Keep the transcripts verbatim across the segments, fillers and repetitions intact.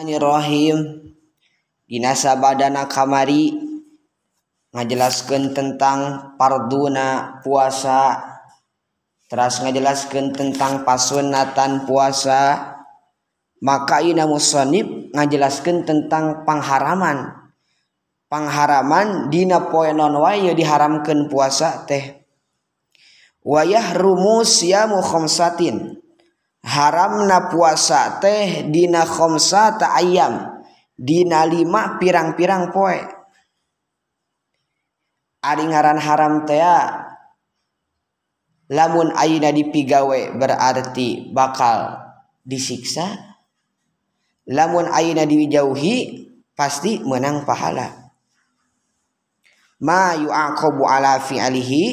Bismillahirrahmanirrahim. Dina sabadana kamari ngajelaskeun tentang parduna puasa, teras ngajelaskeun tentang pasunatan puasa, maka ieu musannif ngajelaskeun tentang pangharaman. Pangharaman dina poe naon wae ieu diharamkeun puasa teh. Wa yahrumu siyamu khamsatin. Haramna puasa teh dina khomsa ta ayam, dina lima pirang-pirang poe. Ari ngaran haram teh lamun ayeuna dipigawe berarti bakal disiksa, lamun ayeuna dijauhi pasti menang pahala. Ma yu'aqabu ala fi'alihi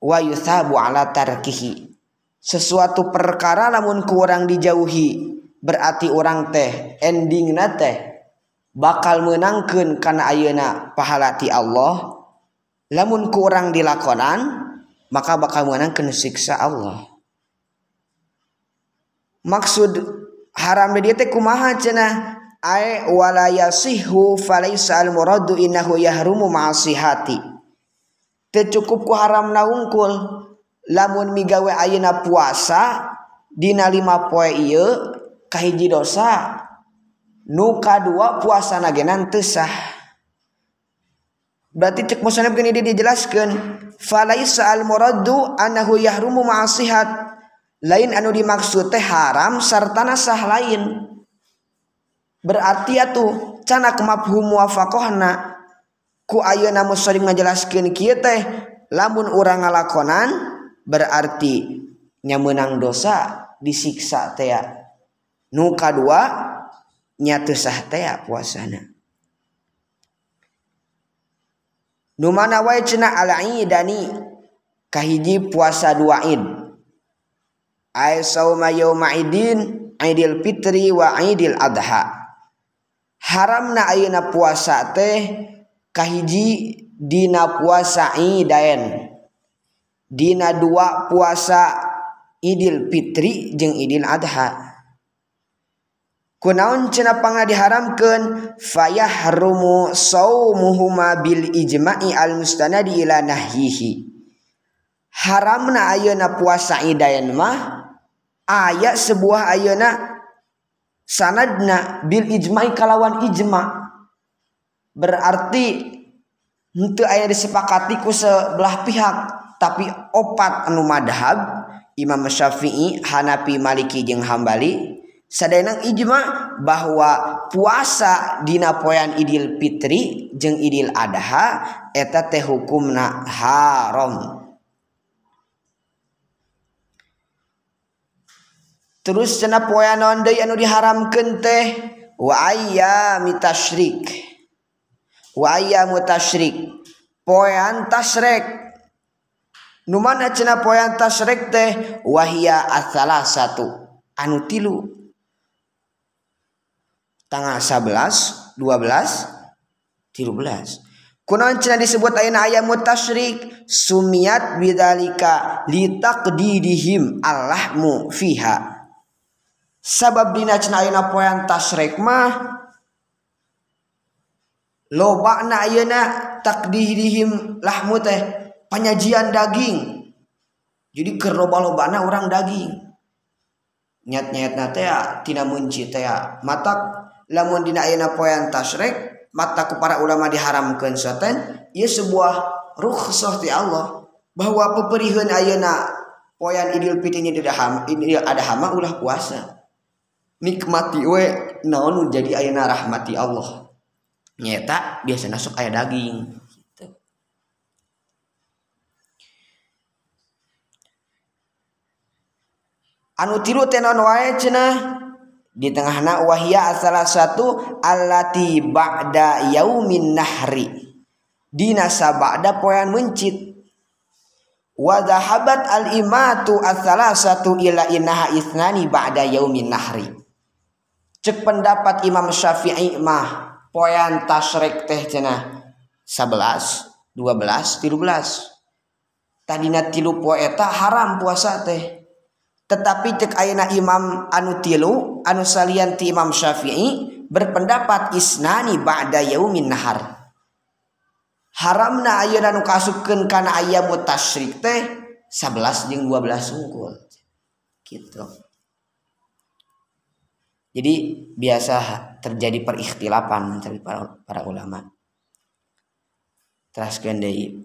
wa yuthabu ala tarkihi. Sesuatu perkara lamun ku orang dijauhi berarti orang teh endingna teh bakal menangkeun kana ayeuna pahala ti Allah, lamun ku orang dilakonan maka bakal menangkeun siksa Allah. Maksud haram dia teh kumaha cenah? Ai wala yasihu falaisa al muradu innahu yahrumu ma'asihati. Teu cukup ku haramna unggul. Lamun migawe ayeuna puasa dina lima poe ieu kahiji dosa, nu kadua puasana genan teu sah. Berarti cek musannif gini dia dijelaskeun, falaisa al muraddu annahu yahrumu ma'asihat. Lain anu dimaksud teh haram sartana sah lain. Berarti atuh cana mafhum muwafaqahna ku ayeuna musannif ngajelaskeun kieu teh, lamun urang ngalakonan berarti nya menang dosa disiksa tea, nu kadua nya teu sah tea puasana. Nu mana wae cenah al-aidani kahiji puasa dua id, ai sauma yauma idin Idul Fitri wa Idul Adha. Haramna ayeuna puasa teh kahiji dina puasa idaen, dina dua puasa Idul Fitri jeung Idul Adha. Kunaon cenah pangna diharamkeun? Fayahrumu saumuhuma bil ijma'i al mustanadi ila nahyihi. Haramna ayeuna puasa idayan mah aya sebuah ayeuna sanadna bil ijma'i kalawan ijma. Berarti henteu aya disepakati ku sebelah pihak. Tapi opat anu madhab Imam Syafi'i, Hanafi, Maliki jeung Hambali sadayana ijma bahwa puasa dina poean Idul Fitri jeung Idul Adha eta teh hukumna haram. Terus cenah poean naon deui anu diharamkeun teh? Wa ayyamit tasyrik. Wa ayyamut tasyrik. Poean tasyrek. Nu mana cenah poean tasyrek teh? Wahia atsalasatu anu tilu, tanggal sabelas, dua belas, tilu belas. Kunaon cenah disebut ayeuna ayyamut tasyrik? Sumiyat bidzalika litaqdidihim allahmu fiha. Sabab dina cenah ayeuna poean tasyrek mah lobana ayeuna taqdidihim lahmu teh penyajian daging. Jadi keroba-lobana orang daging. Nyat-nyatna teh tina munci teh matak lamun dina ayeuna poean tasyrek mata ku para ulama diharamkeun saten ieu sebuah rukhsah ti Allah bahwa peperihun ayeuna poean Idul Fitri ini didaham ini ada hama ulah puasa. Nikmati we naon jadi ayeuna rahmati Allah. Nyata biasana sok aya daging. Anu tilu teh naon wae cenah? Di tengahna wahia salah satu allati ba'da yaumin nahri. Dina sabada poean mencit. Wa dhahabat al imatu atsalasatu ila innaha itsnani ba'da yaumin nahri. Cek pendapat Imam Syafi'i mah poean tasyrek teh cenah sebelas, dua belas, tilu belas. Tadina tilu poe eta haram puasa teh. Tetapi cek ayeuna imam anu tilu anu salian ti Imam Syafi'i berpendapat isnani ba'da yaumin nahar. Haramna ayeuna nu kasupkeun kana ayam tasyrik teh sebelas jeung dua belas sungkul. Gitu. Jadi biasa terjadi perikhtilapan dari para, para ulama. Teraskeun deui.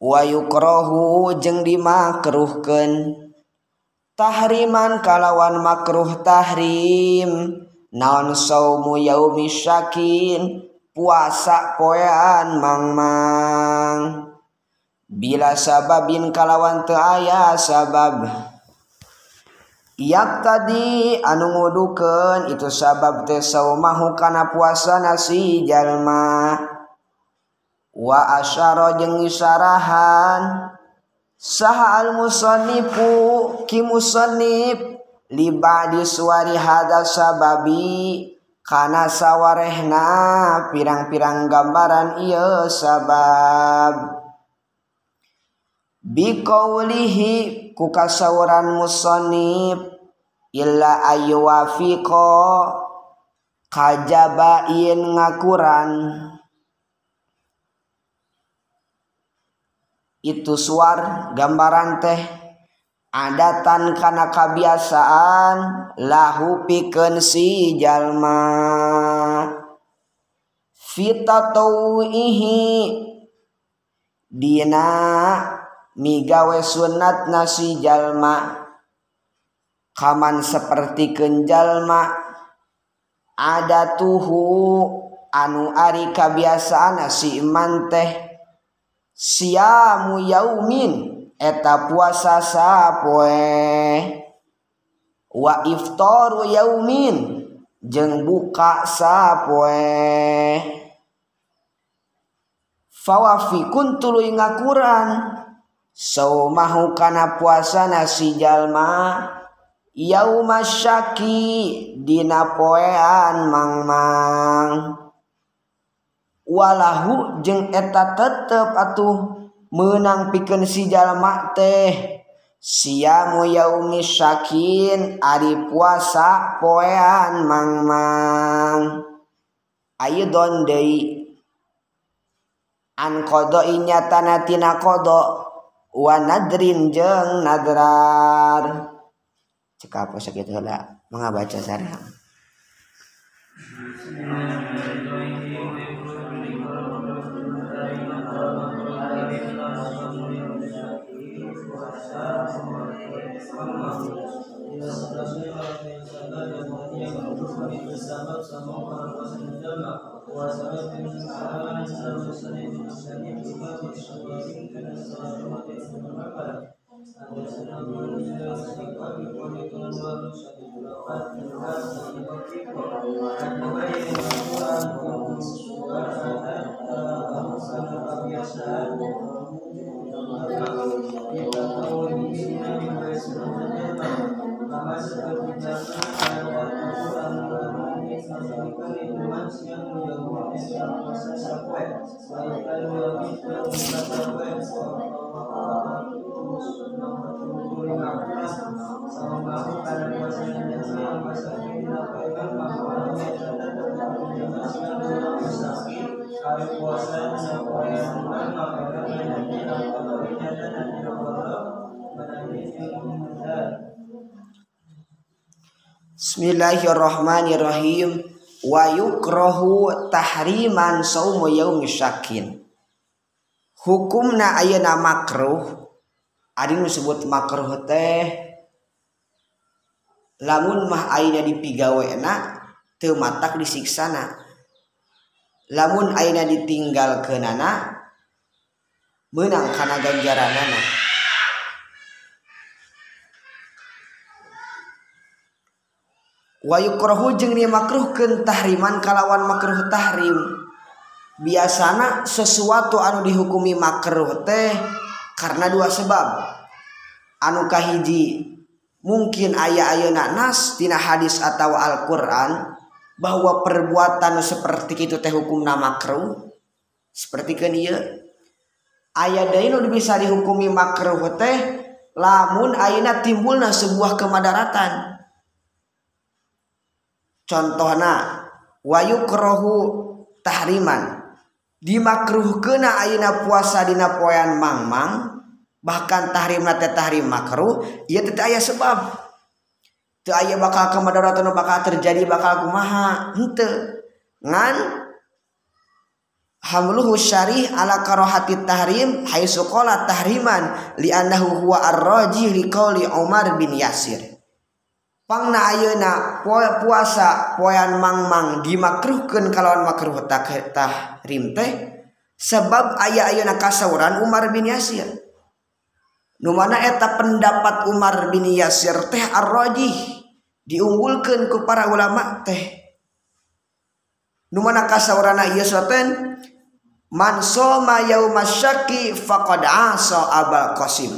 Wa yukrahu jeung dimakruhkeun tahriman kalawan makruh tahrim naon saumu yaumi syakin puasa poean mangmang bila sababin kalawan teu aya sabab yak tadi anu ngudukeun itu sabab teh saumahu kana puasana si jalma wa asyara jeung isarahan saha al-musannifu kimusannif li ba'di suwari hadza sababi kana sawarehna pirang-pirang gambaran ieu sabab bi qaulihi ku kasawuran musannif illa aywafiqa kajaba ieun ngakuran itu suar gambaran teh adatan kana kabiasaan lahu pikeun si jalma fitatauihi dina migawe sunatna si jalma kaman sapertikeun jalma adatuhu anu ari kabiasaan si iman teh siamu yaumin eta puasa sapoe wa iftaru yaumin jeung buka sapoe fawafikun tuluy ngakuran saumahu kana puasana si jalma yaumasyaki dina poean mangmang walahu jeung eta tetep atuh meunang pikeun si jalma teh siamu yaumi syakin ari puasa poean mangmang ayeudon deui an qadoi nyatana tina qada wa nadrin jeung nadrar cek apa sakitu heula mangabaca sareng Bismillahirrahmanirrahim. Wa yukrahu tahriman saumu yaumi syakin. Hukumna ayeuna makruh. Ari nu disebut makruh teh lamun mah ayeuna dipigawena teu matak disiksana. Lamun ayeuna ditinggalkeunana meunang kana ganjaranana. Wa yukrahu jeung dimakruhkeun tahriman kalawan makruh tahrim. Biasana sesuatu anu dihukumi makruh teh karena dua sebab. Anu kahiji mungkin aya ayeuna nas tina hadis atau Al-Qur'an bahwa perbuatan seperti itu teh hukumna makruh. Sapertikeun ieu aya deui nu bisa dihukumi makruh teh lamun ayeuna timbulna sebuah kemadaratan. Contohna wayukrohu tahriman, dimakruhkeuna ayeuna puasa dina poean mangmang, bahkan tahrimna teh tahrim makruh, ieu teh aya sebab. Teu aya bakal kemadaratan nu bakal terjadi bakal kumaha, henteu. Ngan hamluhu syarih ala karohati tahrim haitsu qala tahriman li'annahu huwa ar-rajih liqauli Ammar bin Yasir. Pangna ayeuna puasa poean mangmang dimakruhkeun kalawan makruh tahrim teh sebab aya ayeuna kasauran Ammar bin Yasir. Nu mana eta pendapat Ammar bin Yasir teh ar-rajih, diunggulkeun ku para ulama teh. Nu mana kasaurana ieu soten man soma yaumasyaki faqad asa Abul Qasim.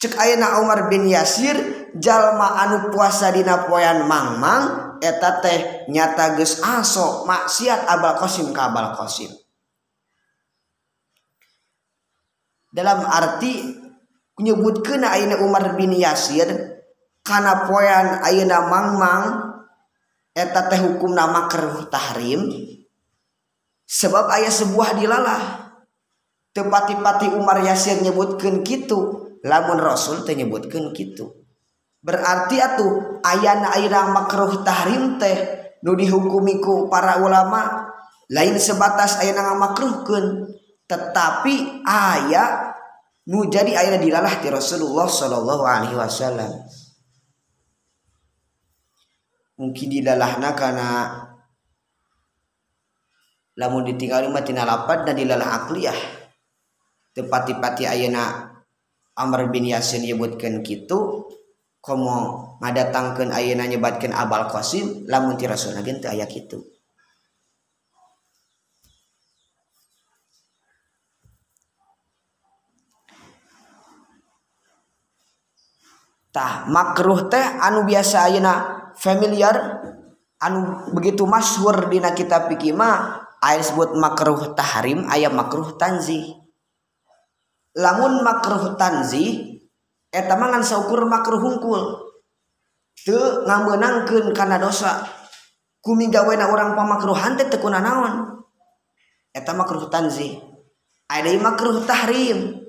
Cek ayeuna Ammar bin Yasir jalma anu puasa dina poean mangmang eta teh nyata geus asa maksiat Abul Qasim ka Abul Qasim. Dalam arti nyebutkeun ayeuna Ammar bin Yasir kana poean ayeuna mangmang eta teh hukum nama makruh tahrim sebab aya sebuah dilalah. Tepati-pati Ammar Yasir nyebutkeun kitu, lamun Rasul teh nyebutkeun kitu. Berarti atuh ayana ayeuna makruh tahrim teh nu dihukumi ku para ulama lain sebatas ayeuna ngamakruhkeun, tetapi aya nu jadi ayeuna dilalah ti Rasulullah sallallahu alaihi wasallam. Mungkin dilalahna karena lamun ditinggal mah tina lapad dan dilalah akliyah. Tepati-pati ayeuna Ammar bin Yasir nyebutkeun kitu, komo ngadatangkeun ayeuna nyebatkeun Abul Qasim, lamun ti Rasulna geun teu aya kitu. Tah makruh teh anu biasa ayeuna familiar anu begitu masyhur dina kitab fikih mah aya disebut makruh tahrim, aya makruh tanzih. Lamun makruh tanzih eta mah ngan saukur makruh hungkul, teu ngameunangkeun kana dosa. Kumigawena urang pamakruhan teh teu kunaon, eta makruh tanzih. Aya deui makruh tahrim.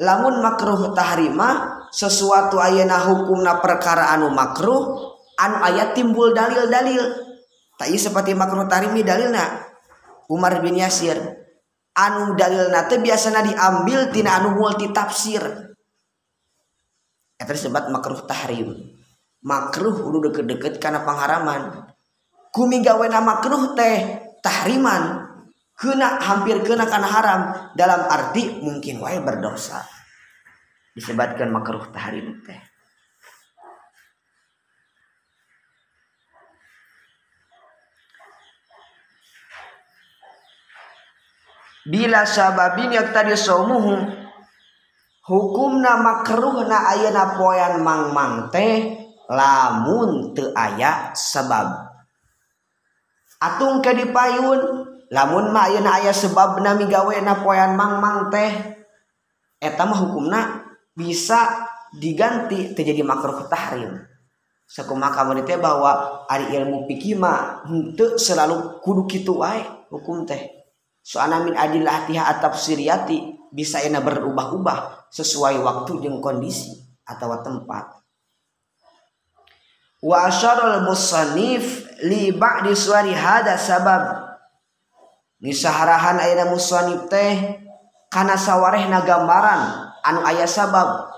Lamun makruh tahrim mah sesuatu ayeuna hukumna perkara anu makruh anu ayat timbul dalil-dalil. Tak iya seperti makruh tahrimi dalilna Ammar bin Yasir. Anu dalilna teh biasana diambil tina anu multi tafsir. Eta disebut makruh tahrim. Makruh udah deket-deket karena pengharaman. Kumigawena makruh teh tahriman, kena hampir kena karena haram. Dalam arti mungkin wae berdosa. Disebutkan makruh tahrim teh. Bila sababin yang tadi somuhu hukumna makruhna ayeuna poean mangmang teh lamun teu aya sebab. Atung ke dipayun lamun mah ayeuna aya sebabna migawena poean mangmang teh, eta mah hukumna bisa diganti teu jadi makruh tahrim. Sakumaha kamari teh bahwa ari ilmu fikih mah henteu selalu kudu kitu wae hukum teh. Soalna min adillah tiha atafsiriyati, bisa ena berubah-ubah sesuai waktu jeung kondisi atau tempat. Wa asyarul musannif li ba'di suwari hada sabab. Nisaharahan ayeuna musannif teh kana sawarehna gambaran anu aya sabab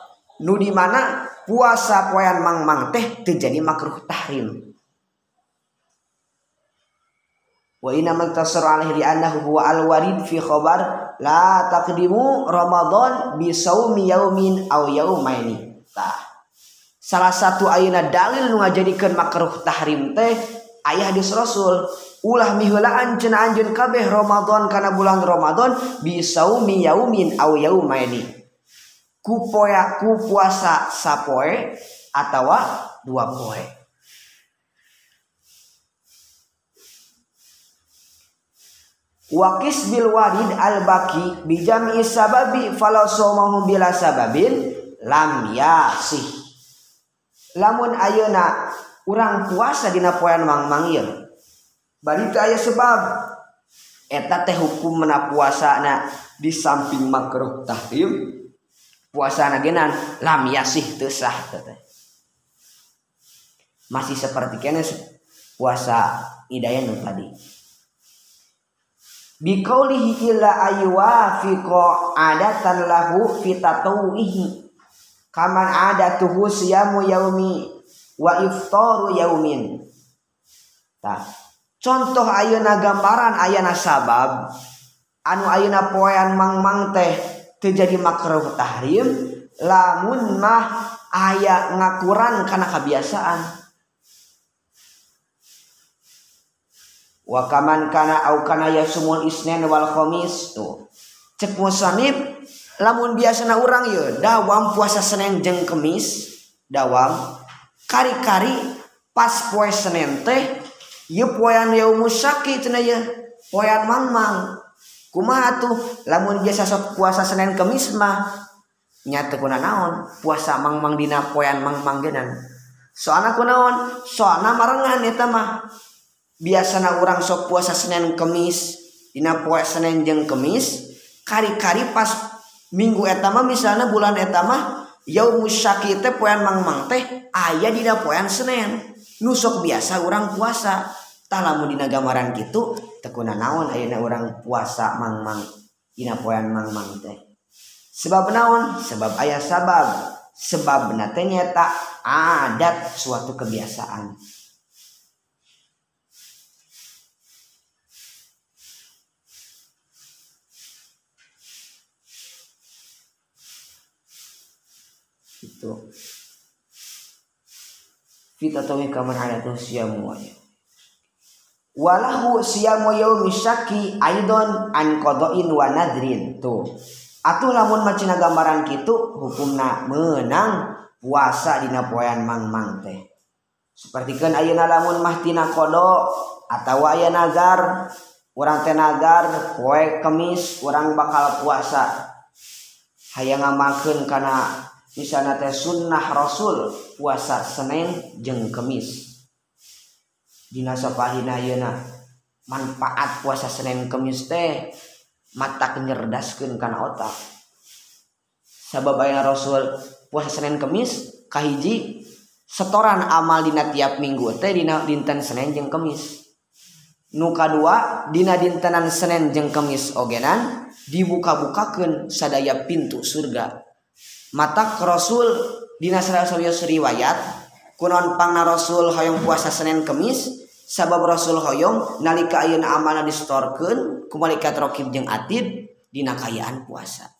nu di mana puasa poean mangmang teh teu jadi makruh tahrim. Wa inna man tasarra alaihi annahu huwa al-warid fi khabar la taqdimu Ramadan bi saumi yaumin aw yaumaini. Tah salah satu ayeuna dalil nu ngajadikeun makruh tahrim teh aya hadis Rasul, ulah miheulaan cenah anjeun kabeh Ramadan kana bulan Ramadan bi saumi yaumin aw yaumaini. Ku poea ku puasa sapoe atawa dua poe. Waqis bil warid al-baqi bijam'i sababi falau somahu bila sababin lam yasih. Lamun ayeuna urang puasa dina poean mangmang ieu, bari teu aya sebab. Eta teh hukum na puasana di samping makruh tahrim, puasana geunan lam yasih teu sah teh. Masih seperti kene puasa idaya nu tadi. Bi qaulihi illa aywafiqa adatan lahu fitatuwihi kaman adatuhu siyamu yaumi wa iftaru yaumin. Tah, contoh ayeuna gambaran ayeuna sabab anu ayeuna poean mangmang teh teu jadi makruh tahrim lamun mah aya ngakuran kana kabiasaan. Wa kaman kana au kana yasumul isnin wal khamis tuh cek musanib lamun biasana urang ye dawam puasa Senin jeung Kemis dawam kari-kari pas poe Senin teh ye poean yaumul syaqi cenah ye poean mangmang kumaha tuh lamun biasa sok puasa Senin Kemis mah nya teu kunaon puasa mangmang dina poean mangmang geunan soalna kunaon soalna marengan eta mah. Biasana orang sok puasa Senin Kemis dina poe Senin jeung Kemis kari-kari pas minggu etama misalnya bulan etama yaumus syaqi teh poean mangmang teh aya dina poean Senin nu sok biasa orang puasa tah lamun dina gambaran kitu teu kunaon ayeuna orang puasa mangmang dina poean mangmang teh sebab naon sebab aya sabab sebabna teh nyata adat suatu kebiasaan. Itu kita tahu kaman ada tuh siamu aja. Walahu siamu yaumi syaqi aidon an qada'in wa nadrin tuh. Atuh lamun macina gambaran kitu hukumna menang puasa dina poean mangmang teh. Sapertikeun ayeuna lamun mah tina qada atawa aya nazar, urang teh nazar poe Kemis urang bakal puasa. Hayang ngamalkeun kana misalnya teh sunnah Rasul puasa Senin jeung Kemis. Dina sapahina ayeuna manfaat puasa Senin Kemis teh mata nyerdaskeun kana otak. Sabab aya Rasul puasa Senin Kemis kahiji setoran amal dina tiap minggu teh dina dinten Senin jeung Kemis. Nu kadua dina dintenan Senin jeung Kemis ogenan dibuka-bukakeun sadaya pintu surga. Matak Rasul dina sanes riwayat kunon pangna Rasul hoyong puasa Senin Kemis sabab Rasul hoyong nalika ayeuna amalna distorkeun ku malaikat Raqib jeung Atid dina kayaan puasa.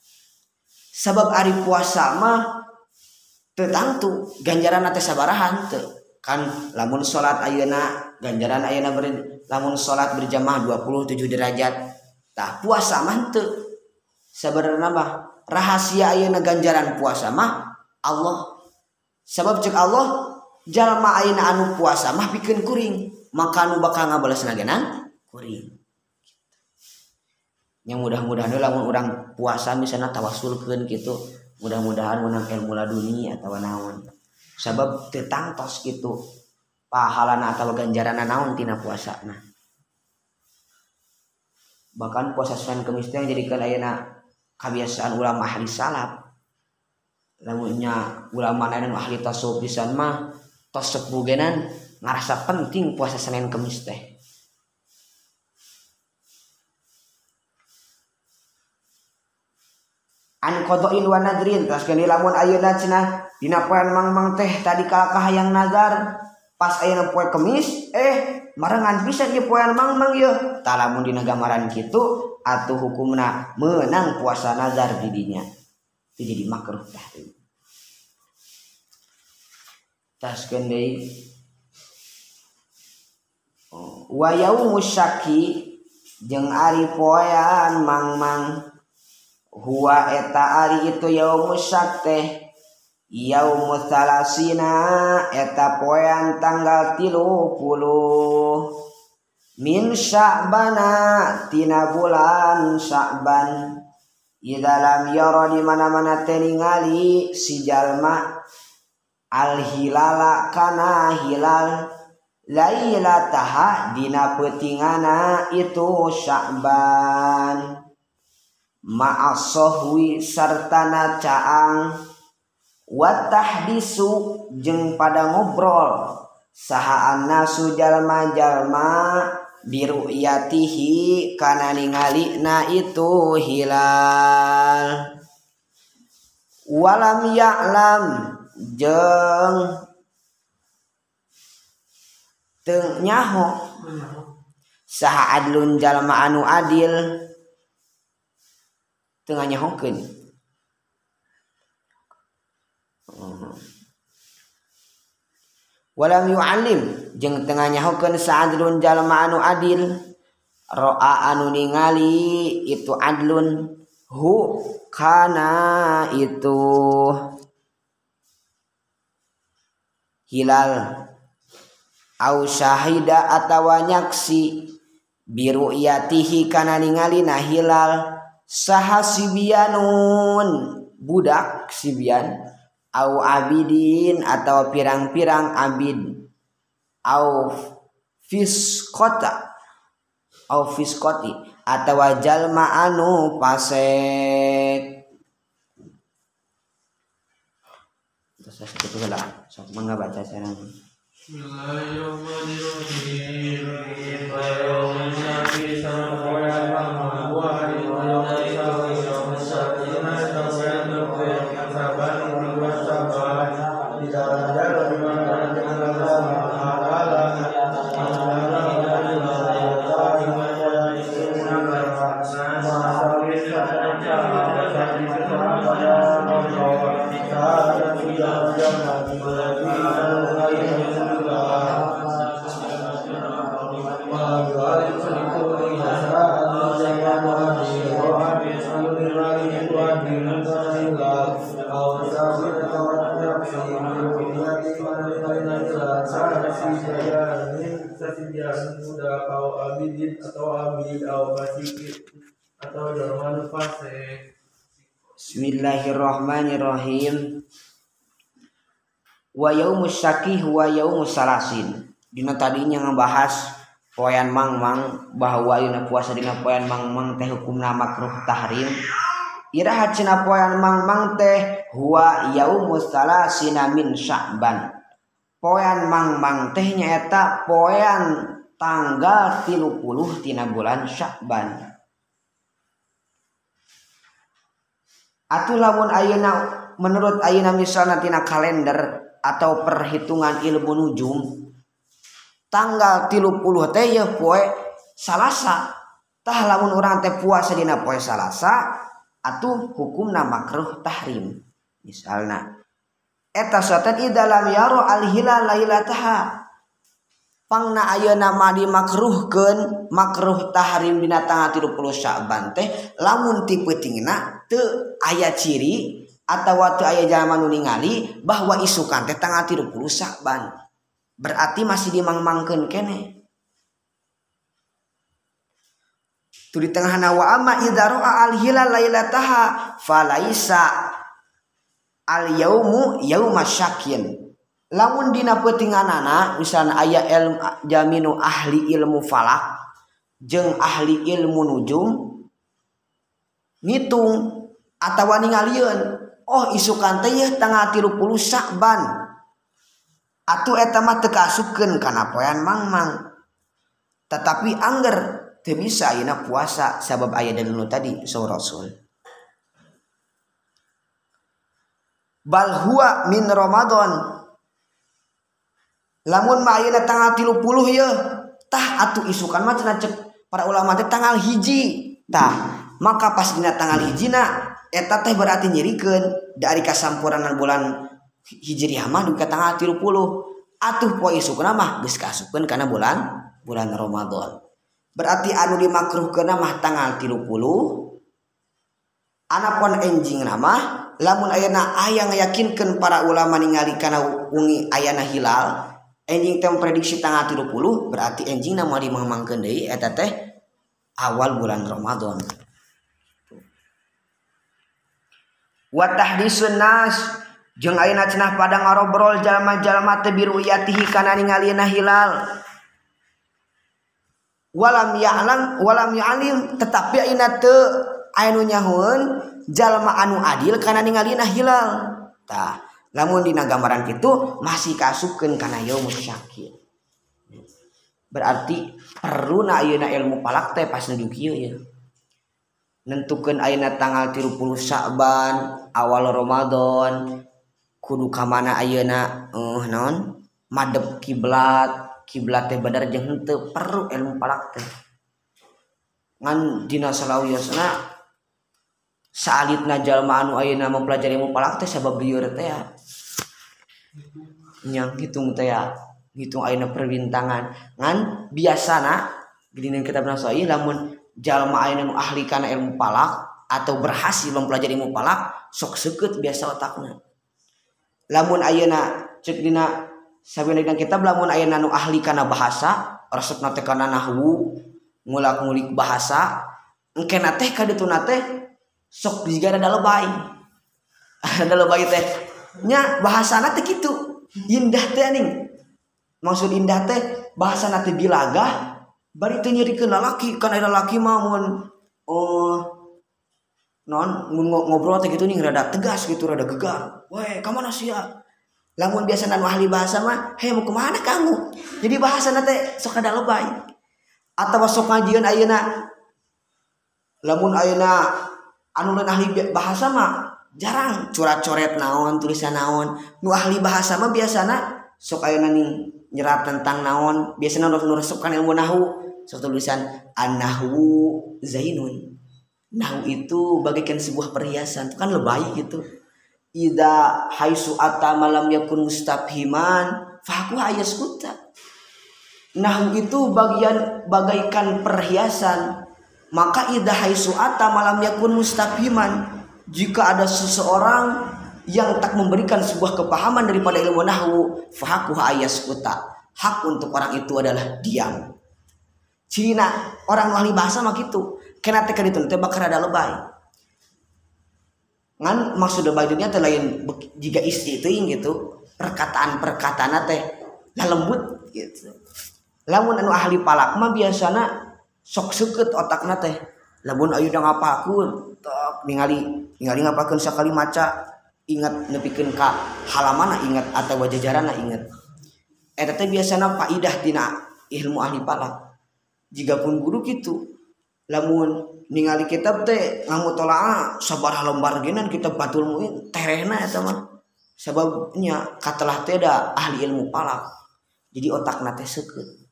Sabab ari puasa mah teu tangtu ganjaranna teh sabarahan teu. Kan lamun salat ayeuna ganjaran ayeuna ber, lamun salat berjamaah dua puluh tujuh derajat. Tah puasa mah teu. Sabaraha mah rahasia ayeuna ganjaran puasa mah Allah sabab cek Allah jalma ayeuna anu puasa mah pikeun kuring maka anu bakal ngabalesna geunan kuring yang mudah-mudahan lamun urang puasa misalna tawasulkeun kitu mudah-mudahan menang ilmu laduni atawa naon sabab teu tangtos kitu pahalana atawa ganjaranna naon tina puasana. Bahkan puasa Senin Kemis teh jadikeun ayeuna kebiasaan ulama ahli salaf lamunnya ulama lain ahli tasawuf pisan mah tasawuf bugenan ngarasa penting puasa Senin Kemis teh. An qada'in wa nadrin terus geni lamun ayeuna cenah dina poean mangmang teh tadi kalakah hayang nazar pas ayeuna poe Kemis eh marengan pisan ieu poean mangmang ieu tah lamun dina gambaran kitu atuh hukumna menang puasa nazar di dinya itu jadi makruh tahrim. Taskeun deui wa yaumus syaqi jeung ari poean mangmang huwa eta ari itu yaumus syaq teh yaumus salasina eta poean tanggal tilu puluh min sya'bana tina bulan Syaban Ida lam yara di mana-mana teningali si jalma al hilala kana hilal lailataha dina peutingana itu Syaban ma'as sahwi sartana caang wa tahdisu jeung pada ngobrol sahaan nasu jalma-jalma biru'yatihi kana ningali na itu hilal walam ya'lam jeung teu nyaho saha adlun jalma anu adil teu nyahokeun walam yu'alim jeung teu nyahokeun saha adlun jalma anu adil roa anu ningali itu adlun hu kana itu hilal au syahida atawa nyaksi biru'yatihi kana ningali na hilal saha sibianun budak sibian au abidin atau pirang-pirang abid au fiskota au fiskoti atawa jalma anu pasek. Saya sebut lah, sok mangga baca saya nanti. Bismillahirrahmanirrahim. Wa yaumus syaqih wa yaumus salasin. Dina tadinya ngebahas poean mangmang bahwa dina puasa dina poean mangmang teh hukumna makruh tahrim. Ira hacina poean mangmang teh huwa yaumus salasin min Syaban. Poean mangmang teh nyaeta poean tanggal tilu puluh tina bulan Syaban. Atuh lamun ayeuna menurut ayeuna misalna tina kalender atau perhitungan ilmu nujum tanggal tilu puluh teh ya poe Salasa. Tah lamun urang teh puasa dina poe Salasa atuh hukumna makruh tahrim. Misalna eta satan idza lam yaro al hilal lailataha pangna ayeuna mah dimakruhkeun makruh tahrim dina tanggal tilu puluh Syaban teh lamun ti peutingna teu ayat ciri atau waktu ayat jalan ningali bahwa isukan teh tanggal tilu puluh Syaban berarti masih dimangmangkeun kene. Tu di tengahna wa amma idza ra'a al hilal lailataha falaisa al yaumu yaumasyakin. Lamun dina peutinganana misalna aya jaminu ahli ilmu falak jeung ahli ilmu nujum ngitung atawa ningalieun oh isukan teh yeuh tanggal tilu puluh Syaban atuh eta mah teu kaasukeun kana poean mangmang tetapi angger teu bisa ayeuna puasa sabab aya dalil tadi saur Rasul bal huwa min Ramadan lamun mah ayeuna tanggal tilu puluh yeuh tah atuh isukan mah cenah cek para ulama teh tanggal hiji tah maka pas dina tanggal hijina eta teh berarti nyirikeun dari kasampuranan bulan Hijriah mah duka tanggal tilu puluh atuh poe isukna mah geus kaasukeun kana bulan bulan Ramadan. Berarti anu dimakruhkeun mah tanggal tilu puluh anapun enjingna mah lamun ayeuna aya ngayakinkeun para ulama ningali kana ungi ayana hilal enjing teh prediksi tanggal tilu puluh berarti enjingna mah dimangmangkeun deui eta teh awal bulan Ramadan. wa tahdisun nas jeung ayeuna cenah padang ngarobrol jalma-jalma teh biruyatihi kana ningalina hilal. Walam ya'lam walam ya'lim tetapi ayeuna teu aya nu nyahoeun jalma anu adil kana ningalina hilal. Tah, lamun dina gambaran kitu masih kasupkeun kana yaumul syaqiyah. Berarti peruna ayeuna ilmu palak teh pas nu kieu ya. Nentukeun ayeuna tanggal tilu puluh Syaban, awal Ramadan. Kudu kamana ayeuna uh, non madep kiblat kiblat teh bener jeung henteu perlu ilmu palak teh ngan dina salawiyasna saalitna jalma anu ayeuna mempelajari ilmu palak teh sabab lieur teh ya nya hitung teh ya hitung ayeuna perwintangan ngan biasana dina kitab nasai lamun jalma ayeuna nu ahli kana ilmu palak atau berhasil mempelajari ilmu palak sok seukeut biasa otakna. Lamun ayeuna cek dina sabeuleuna kitab lamun ayeuna nu ahli kana bahasa resepna teh kana nahwu ngulak-ngulik bahasa engkena teh kadetuna teh sok jiga da lebay da lebay teh nya bahasana teh kitu indah teh ning maksud indah teh bahasana teh bilagah bari teu nyirikeun lalaki kana lalaki mah mun oh non ngobrol teh gitu nih rada tegas gitu rada gegar. Weh, kamu sia. Lamun biasa anu ahli bahasa mah, "Heh, mau kemana kamu?" Jadi bahasana teh sok ada lebay. Atawa sok ngajieun ayeuna. Lamun ayeuna anu lain ahli bahasa mah jarang coret-coret naon, tulisan naon. Nu ahli bahasa mah biasana sok ayeuna nih nyerat tentang naon, biasana nu resep kana ilmu nahwu, sok tulisan an-nahwu zainun. Nahwu itu bagaikan sebuah perhiasan, itu kan lebay gitu. Ida haisu ata malam yakun mustabhiman fahku hayaskuta. Nahwu itu bagian bagaikan perhiasan. Maka ida haisu ata malam yakun mustabhiman, jika ada seseorang yang tak memberikan sebuah kepahaman daripada ilmu nahwu, fahku hayaskuta. Hak untuk orang itu adalah diam. Cina orang ahli bahasa mah gitu. Kena teka ditun teh bakal ada lebay. Ngan maksud lebay dunia teh lain jika isi itu gitu perkataan-perkataan teh lah lembut gitu. Lamun anu ahli palak mah biasana sok seukeut otakna teh. Lamun ayeuna ngapalkeun tok ningali ningali ngapalkeun sakali maca ingat nepikeun ka halamanna ingat atawa jajaranna ingat. Eta teh biasana faidah tina ilmu ahli palak. Jiga pun guru kitu. Lamun ningali kitab teh ngamutolaah sabaraha lembar geunan kitab Fathul Muin terehna eta mah sababnya katelah teh da ahli ilmu palak jadi otakna teh seukeut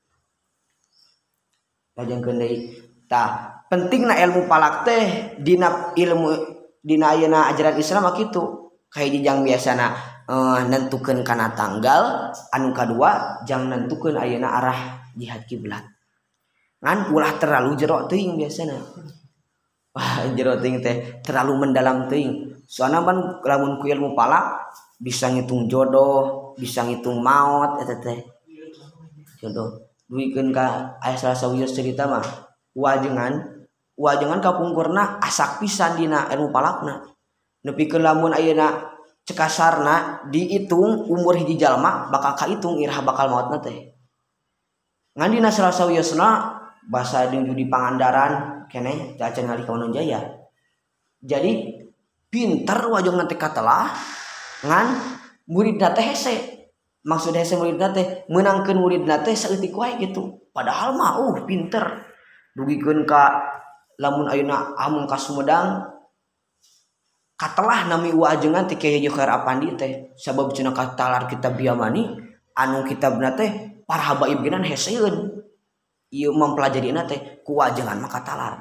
lajengkeun deui tah pentingna ilmu palak teh dina ilmu dina ayeuna ajaran Islam kitu kayak jang biasana uh, nentukeun kana tanggal anu kadua jang nentukeun ayeuna arah jihad kiblat. Ngan ulah terlalu jero teuing biasana. Wah, jero teuing teh terlalu mendalam teuing. Soalna kan lamun ku ilmu palak bisa ngitung jodoh, bisa ngitung maut eta teh. Jodoh. Duikeun ka aya salah sawios cerita mah. Wajengan, wajengan kapungkurna asak pisan dina ilmu palakna. Nepi ke lamun ayeuna cekasarna diitung umur hiji jalma bakal kaitung irah bakal mautna teh. Ngan dina salah sawiosna bahasa dingju di Pangandaran keneh caca ngali kawanan jaya jadi pinter wajong nanti katalah ngan muridna teh hese maksud hese muridna teh menangkan muridna teh saeutik wae gitu padahal mah uh pinter dugikeun ka lamun ayeuna amun ka Sumedang katalah nami wajengan ti Kyai Haji Khair Apandi teh sabab cenah katalar kitab Yamani anu kitabna teh para habaib genan heseun ieu mempelajari na teh kuwajengan mah katalar.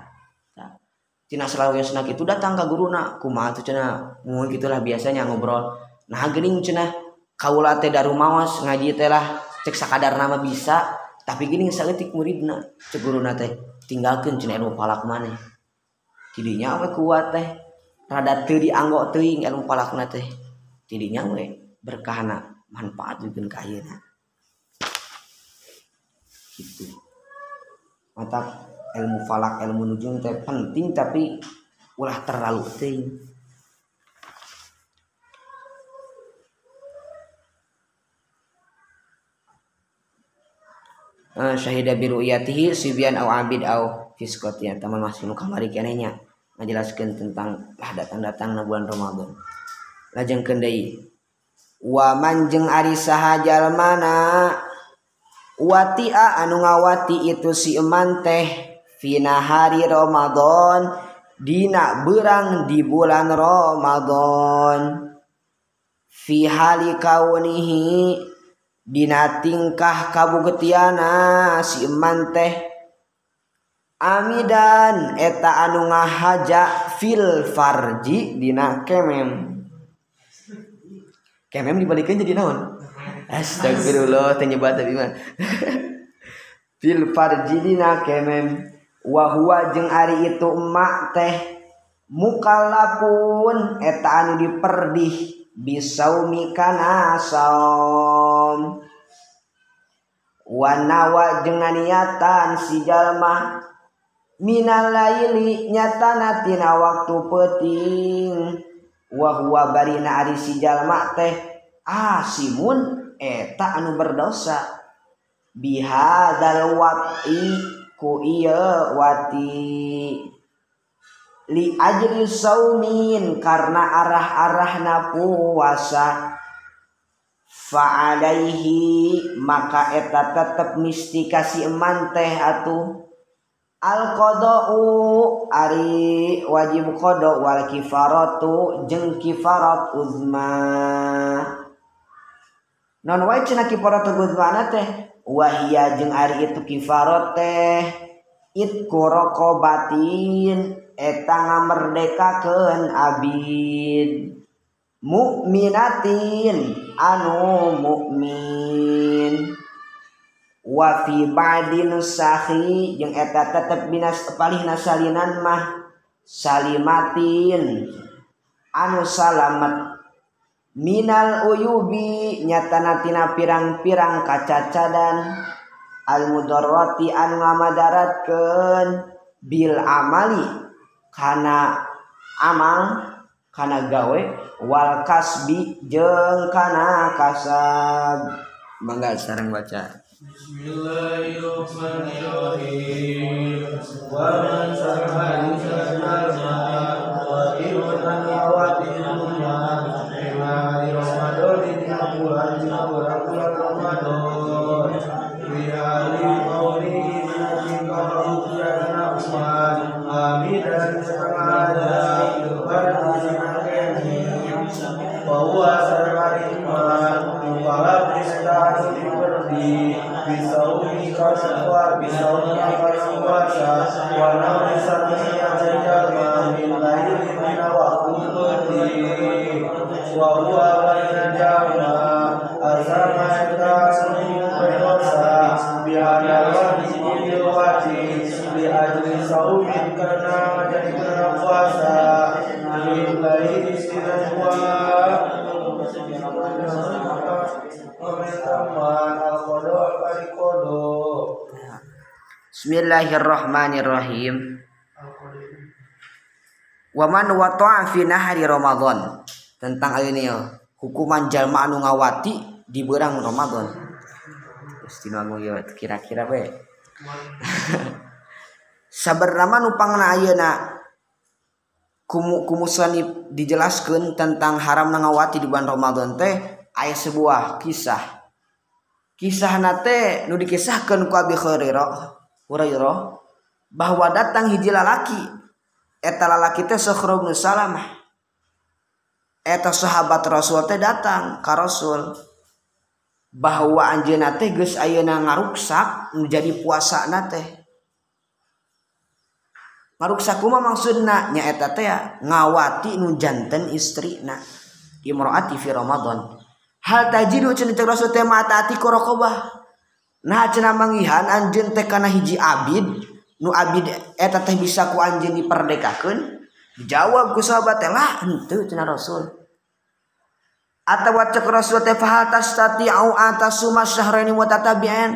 Nah, tina salawiyasna kitu datang ka guruna kumaha tuh cenah mun kitu lah biasanya ngobrol. Nah geuning cenah kaula teh darumaos ngaji teh lah cek sakadarna mah bisa tapi geuning saeutik muridna cek guruna teh tinggalkeun cenah ilmu palak maneh. Tidinya we kuat teh rada teu dianggo teuing ilmu palakna teh. Tidinya we berkahna manfaat bikin ka ayeuna. Gitu. Mata ilmu falak ilmu nujum teh penting tapi ulah terlalu penting. syahida biru'yatihi sibian au abid au fiskot ya teman masih muka mari kenenya ngajelaskeun tentang lah datang-datangna bulan Ramadan. Lajeng kendai wa manjeng ari saha jalmana watia anu ngawati itu si eman teh fina hari Ramadan dina berang di bulan Ramadan fi hali kaunihi dina tingkah kabuktiana si eman teh amidan eta anu ngahaja fil farji dina kemem. Kemem dibalikkan jadi naon? Astagfirullah tenyebat tapi mah. Fil farjidina kemem wa huwa jeung ari itu emak teh mukallafun eta anu diperdih bisaumi kana saum. Wa nawa jeung niatan si jalma minal laili nyatana tina waktu peuting. Wa huwa barina ari si jalma teh asimun eta anu berdosa bihadal wati ku iya wati li ajri saumin karena arah-arahna puasa fa alaihi maka eta tetep mistika si eman teh atuh al-qada'u ari wajib qada' wal kifaratu jeung kifarat uzma non wae cenah kifaratu uzma teh wahia jeung ari itu kifarat teh itqu raqabatin eta ngamerdekakeun abid mukminatin anu mukmin wa fi ba'din sahi jeung eta tetep binas palihna salinan mah salimatin anu salamet minal uyubi nyatana tina pirang-pirang kacacadan al mudarrati anu ngamadaratkeun bil amali kana amal kana gawe wal kasbi jeung kana kasab. Mangga sareng baca. Bismillahirrahmanirrahim. Wa man sahani sanarna wa iman wa dinuna wa ramadhani wa anna wa ramadhani wa ali qawli min qawlina usman amidan sanada wa ramadhani wa huwa sarbarin wa ramadhani wa bisaumi kaswa bisaumi kaswasa wana bisani ajalma min laili min waqti wa huwa baina jawna azama tasmi qasa bi ayati wati bi ajli saumi kana jadi qasa min laili sinwa Bismillahirrahmanirrahim. Waman wata'a fi nahari Ramadan tentang ini hukuman jalma anu ngawati di berang Ramadan. Kira-kira we. Sabaraha nu pangna ayeuna kumusani dijelaskan tentang haramna ngawati di bulan Ramadan teh aya sebuah kisah. Kisah nate nu dikisahkeun ku Abi Hurairah bahwa datang hiji lalaki. Eta lalaki teh Syakhru bin Salamah. Eta sahabat Rasul teh datang ka Rasul bahwa anjeunna teh geus ayeuna ngaruksak nu jadi puasana teh. Ngaruksak kumaha maksudna nya eta teh ngawati nu janten istrina imroati fi Ramadan. Hal tajidu cenah teh Rasul teh ma'ati korokobah. Nah cenah mangihan anjeun teh kana hiji abid, nu abid eta teh bisa ku anjeun diperdekakeun. Dijawab ku sahabat teh lah henteu cenah Rasul. Atawa cek Rasul teh fahal tastati'u atasuma syahraini wa tatabi'an.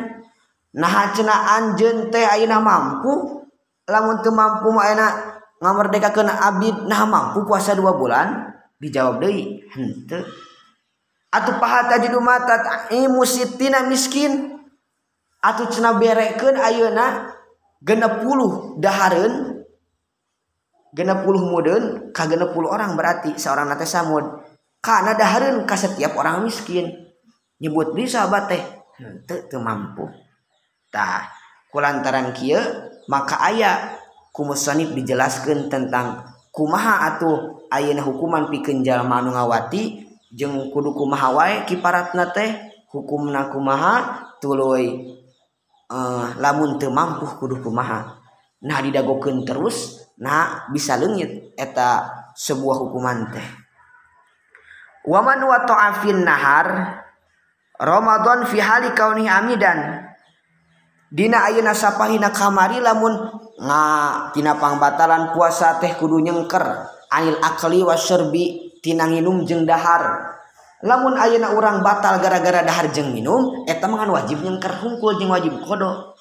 Nah cenah anjeun teh ayeuna mampu, lamun teu mampu ayeuna ngamerdekakeun abid nah mampu puasa dua bulan. Dijawab deui henteu. Atuh pahat ajidu mata ta'imu sitina miskin atuh cenah berekeun ayeuna genep puluh dahareun genep puluh mudeun ka genep puluh orang, berarti seorang na teh samud kana dahareun ka setiap orang miskin. Nyebut di sahabat teh teu teu mampu. Tah kulantaran kieu maka aya ku musannif dijelaskeun tentang kumaha atuh ayeuna hukuman pikeun jalma anu ngawati jeung kudu kumaha wae kiparatna teh hukumna kumaha tuluy. Uh, lamun teu mampu kudu kumaha, nah didagokeun terus, nah bisa leungit eta sebuah hukuman teh. Wa man wata'a fin nahar Ramadan fi hali kauni amidan, dina ayeuna sapahina kamari lamun nga tina pangbatalan puasa teh kudu nyengker anil akli wasyurbi tina nginum jeung dahar. Lamun ayeuna urang batal gara-gara dahar jeung minum, eta mah wajib nyengker hungkul jeung wajib qodo.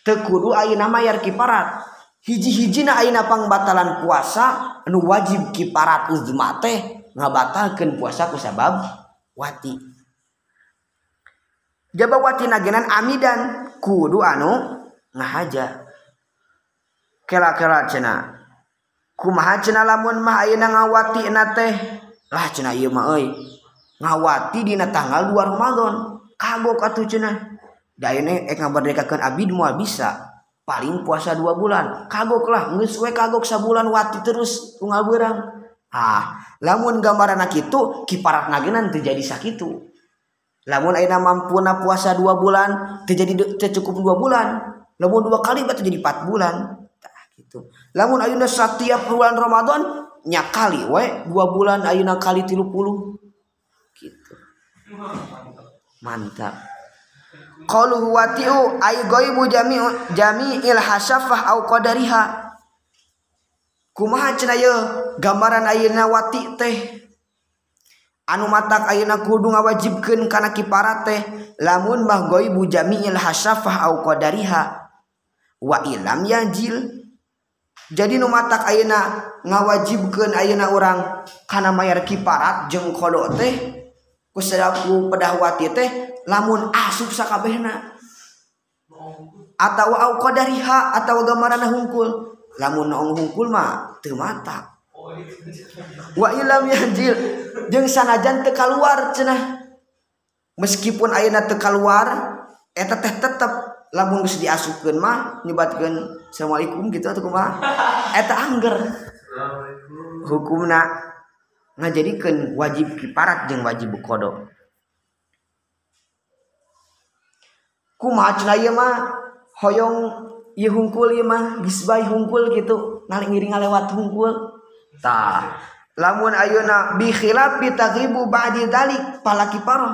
Teu kudu ayeuna mayar kiparat. Hiji-hijina ayeuna pangbatalan puasa anu wajib kiparat uzma teh ngabatalkeun puasa ku sabab wati. Jabawati nagenan amidan kudu anu ngahaja. Kela-kela cenah. Kumaha cenah lamun mah ayeuna ngawatina teh? Lah cenah ieu mah euy ngawati dina tanggal dua Ramadan kagok atuh cenah daene ek ngaberdekakeun abdi moal bisa paling puasa dua bulan kagok lah geus we kagok sabulan wati terus tunggal beurang. Ah lamun gambaranna kitu kiparatna geunan teu jadi sakitu. Lamun ayeuna mampuna puasa dua bulan teu jadi teu cukup dua bulan, lamun dua kali batu jadi empat bulan tah kitu. Lamun ayeuna setiap bulan Ramadan nya kali we dua bulan ayeuna kali tilu puluh gitu. Mantap. Qalu watiu ay ghaibu jami'u jami'il hasafah au qadariha. Kumaha cenah ye gambaran ayeuna wati teh anu matak ayeuna kudu ngawajibkeun kana kiparat teh lamun mah ghaibu jami'il hasafah au qadariha wa ilam yajil. Jadi nu matak ayeuna ngawajibkeun ayeuna urang kana mayar kiparat jeung qada teh ku sadaku pedah wati teh lamun asup sakabehna atawa au qadariha atawa gambaranna hungkul. Lamun ong hungkul mah teu matak wa ilam yajil jeung sanajan teu kaluar cenah meskipun ayeuna teu kaluar eta teh tetep lamun geus diasupkeun mah nyebatkeun assalamualaikum gitu atuh kumaha eta angger hukumna ngajadikeun wajib kiparat jeung wajib qada. Kumaha cenah ieu mah hoyong ieu hungkul ieu mah geus bae hungkul gitu nalik ngiring lewat hungkul tah lamun ayeuna bi khilaf bi taghibu ba'di dalik palaki paroh.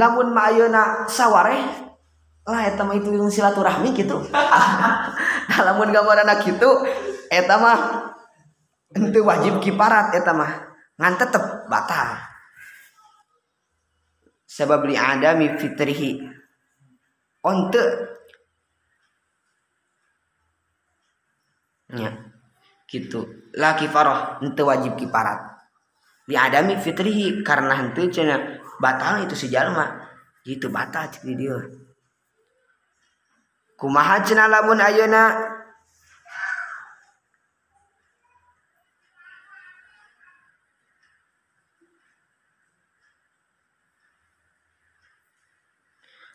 Lamun mah ayeuna sawareh lah eta mah itu silaturahmi gitu. Nah, lamun gambaranna kitu eta mah henteu wajib kiparat eta mah ngan tetep batal. Sabab li adami fitrihi onte nya kitu la kifarah henteu wajib kiparat. Li adami fitrihi karena henteu cenah batal itu si jalma gitu batal cik di dieu. Kumaha cenah lamun ayeuna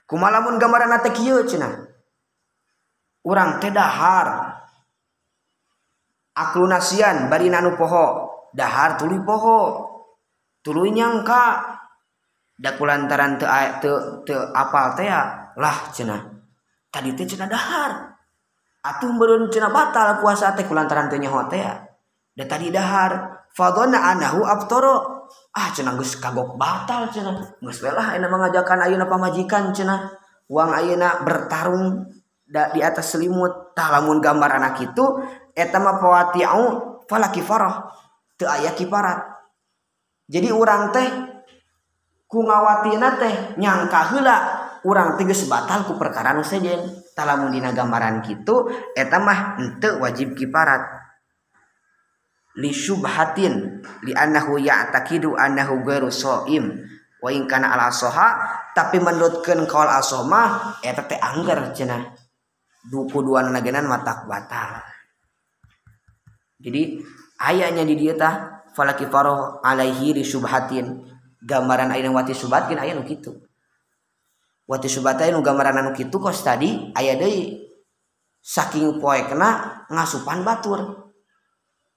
kumaha lamun gambaranna teh kieu cenah urang teh dahar aklunasian bari nanu poho dahar tuluy poho tuluy nyangka da kulantaran teu teu teu apal teh lah cenah tadi teh cenah dahar atuh meureun cenah batal puasa teh kulantaran teu nyaho teh da tadi dahar fadona anahu aftoro ah cenah geus kagok batal cenah geus we lah ayeuna mangajakan ayeuna pamajikan cenah uang ayeuna bertarung da, di atas selimut tah lamun gambar anak kitu eta mah fawati'u fala kifarah teu aya kiparat. Jadi urang teh ku ngawatina teh nyangka heula urang teh geus batal ku perkara nu sejen tah lamun dina gambaran kitu eta mah henteu wajib kiparat. Li syubhatin li annahu ya'taqidu annahu ghairu shaim wa in kana al asoha, tapi menurutkeun kaul asoh mah eta teh angger cenah kuduana nagenan matak batal. Jadi ayahnya di dieu tah falakifaroh alaihi li subhatin, gambaran aya wati subhatkeun aya nu kitu. Wati subhatain nu gambaran anu kitu kos tadi aya deui saking poe kena ngasupan batur.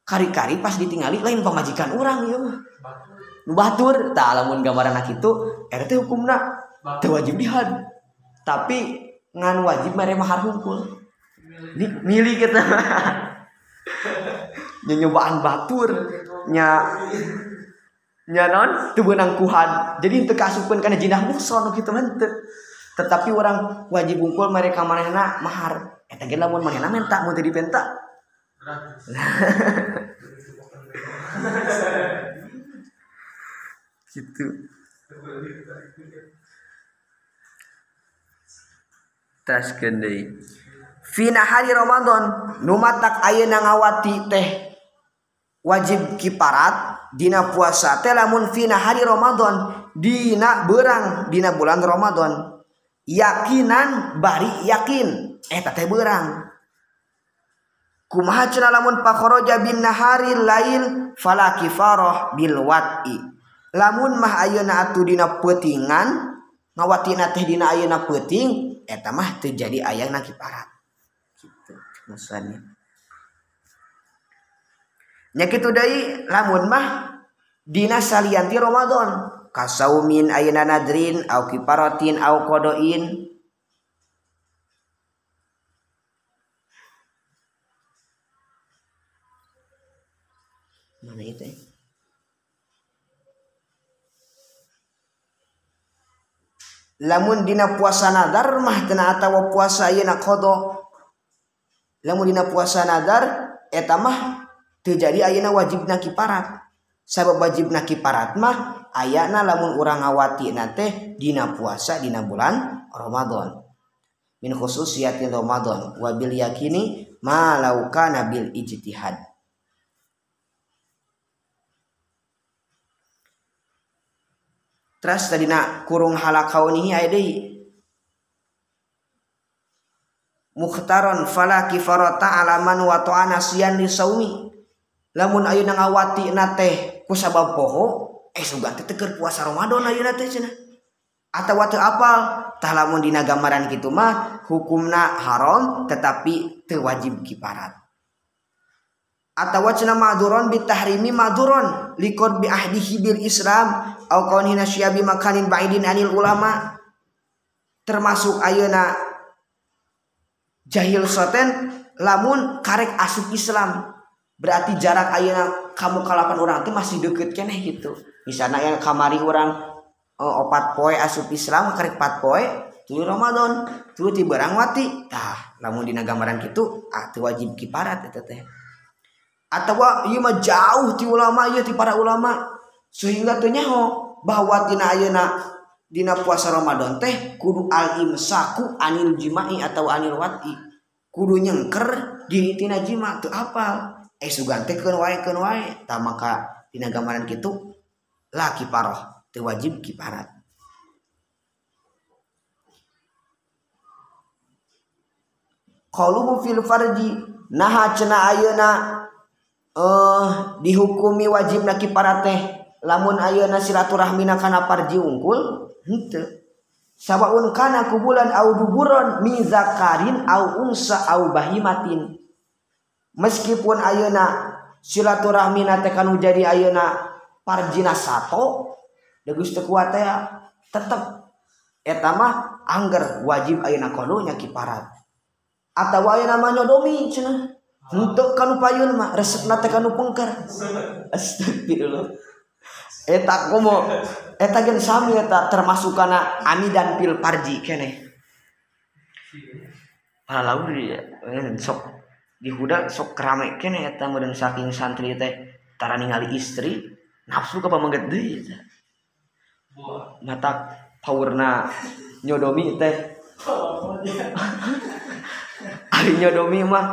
Kari-kari pas ditingali lain pamajikan urang ieu mah. Batur tak alamun gambaran itu R T hukumna teu wajib dihad, tapi ngan wajib mere mahar hungkul milih kita nyobaan batur nya nya non teu beunang kuhad jadi teu kaasupeun kana jinah mukson kitu mah teu, tetapi orang wajib hungkul mere ka manehna mahar eta ge lamun manehna menta mun teu dipenta gitu. Tas kendai fina hari Ramadan numatak ayeuna ngawati teh wajib kiparat dina puasa teh lamun fina hari Ramadan dina berang dina bulan Ramadan yakinan bari yakin eta teh berang kumaha cenah lamun pakoroja bin nahari lail falakifaroh bil wat'i. Lamun mah ayeuna atuh dina peutingan ngawatina teh dina ayeuna peuting eta mah teu jadi ayana kiparat kitu maksudna nya kitu deui. Lamun mah dina salianti Ramadan kasaumin ayeuna nadrin au kiparatin au qodoin mana itu ya? Lamun dina puasa nadar mah teu atawa puasa ayeuna qada. Lamun dina puasa nadar eta mah teu jadi ayeuna wajibna kiparat. Sabab wajibna kiparat mah ayana lamun urang ngawatina teh dina puasa dina bulan Ramadan. Min khususiyatil Ramadan wa bil yakini ma law kana bil ijtihad. Terus tadi nak kurung halakau nih ayat ini mukhtaron fala kifarata alaman wa ta'ana siyan li saumi. Lamun ayeuna ngawati nateh kusabab poho eh sugan teh keur puasa Ramadan ayeuna teh cenah atawa teu apal tah lamun dina gambaran kitu mah hukumna haram tetapi teu wajib kiparat atawa cenah maduron bitahrimi maduron liqad bi ahdihi bil islam au qaulina syabi makanin baidin anil ulama. Termasuk ayeuna jahil soten lamun karek asup Islam berarti jarak ayeuna kamu kalapan orang teh masih deket keneh gitu. Misalna yang kamari orang oh, opat poe asup Islam karek pat poe tuluy Ramadan tuluy ti barang wati tah lamun dina gambaran kitu ah teu wajib kiparat eta teh. Atawa ieu mah jauh ti ulama ieu ti para ulama sehingga teu nyaho bahwa dina ayeuna dina puasa Ramadan teh kudu al imsaku anil jima'i atawa anil wat'i, kudu nyengker di tina jima teu apal eh sugan teh keun wae keun wae tah maka dina gambaran kitu la kiparoh teu wajib kiparat. Qauluhu fil farji naha cenah ayeuna Uh, dihukumi wajibna kiparat teh lamun ayeuna silaturahmina kana parji unggul henteu sawaun kana kubulan au duburon min zakarin au unsa au bahimatin. Meskipun ayeuna silaturahmina teh kanu jadi ayeuna parjina sato degus teu kuat teh tetep eta mah angger wajib ayeuna kodonya kiparat atawa ayeuna mah nyodomi cenah untuk kanu payun mah resep nate kanu pengker. Astagfirullah. Eta komo eta gen sami eta termasuk kana ani dan pil parji keneh. Para lauri sok dihudak sok rame keneh eta meureun saking santri teh tara ningali istri nafsu ka pamengget deui eta. Matak paurna nyodomi teh. Ari nyodomi mah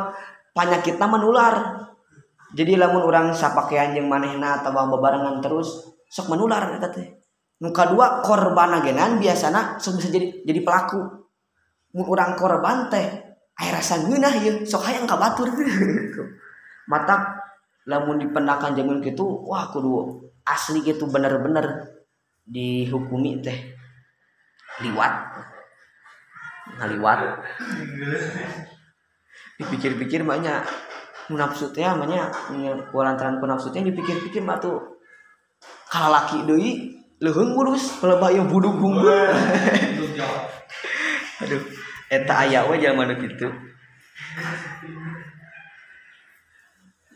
panyakitna menular. Jadi lamun urang sapakean jeung manehna atawa bebarengan terus sok menular eta teh. Nuka dua korban agenan biasana sok bisa jadi jadi pelaku. Mun urang korban teh aya rasa ngeunah ieu sok hayang ka batur. Matak lamun dipendakan jamun kitu wah kudu asli kitu bener-bener dihukumi teh liwat. Ngaliwat. Dipikir-pikir banyak nafsu teh banyak kualantaran ku nafsu teh dipikir-pikir batu kalalaki deui. Leuheung kurus pelebak yang buduk gunggung. Aduh, eta aya we jalma nu kitu.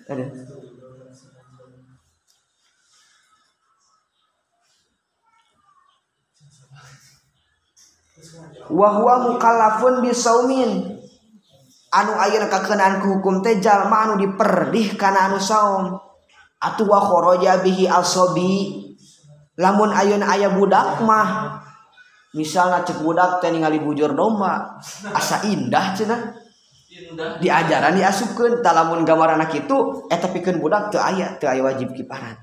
Aduh. Wa huwa mukallafun bisaumin. Anu ayeuna kakenaan ku hukum teh jalma anu diperdih kana anu saum. Atuh wa kharaja bihi asabi. Lamun ayeuna aya budak mah misalna cek budak teh ningali bujur domba asa indah cenah diajaran diasupkeun tah lamun gambaranna kitu eta pikeun budak teu aya teu aya wajib kiparan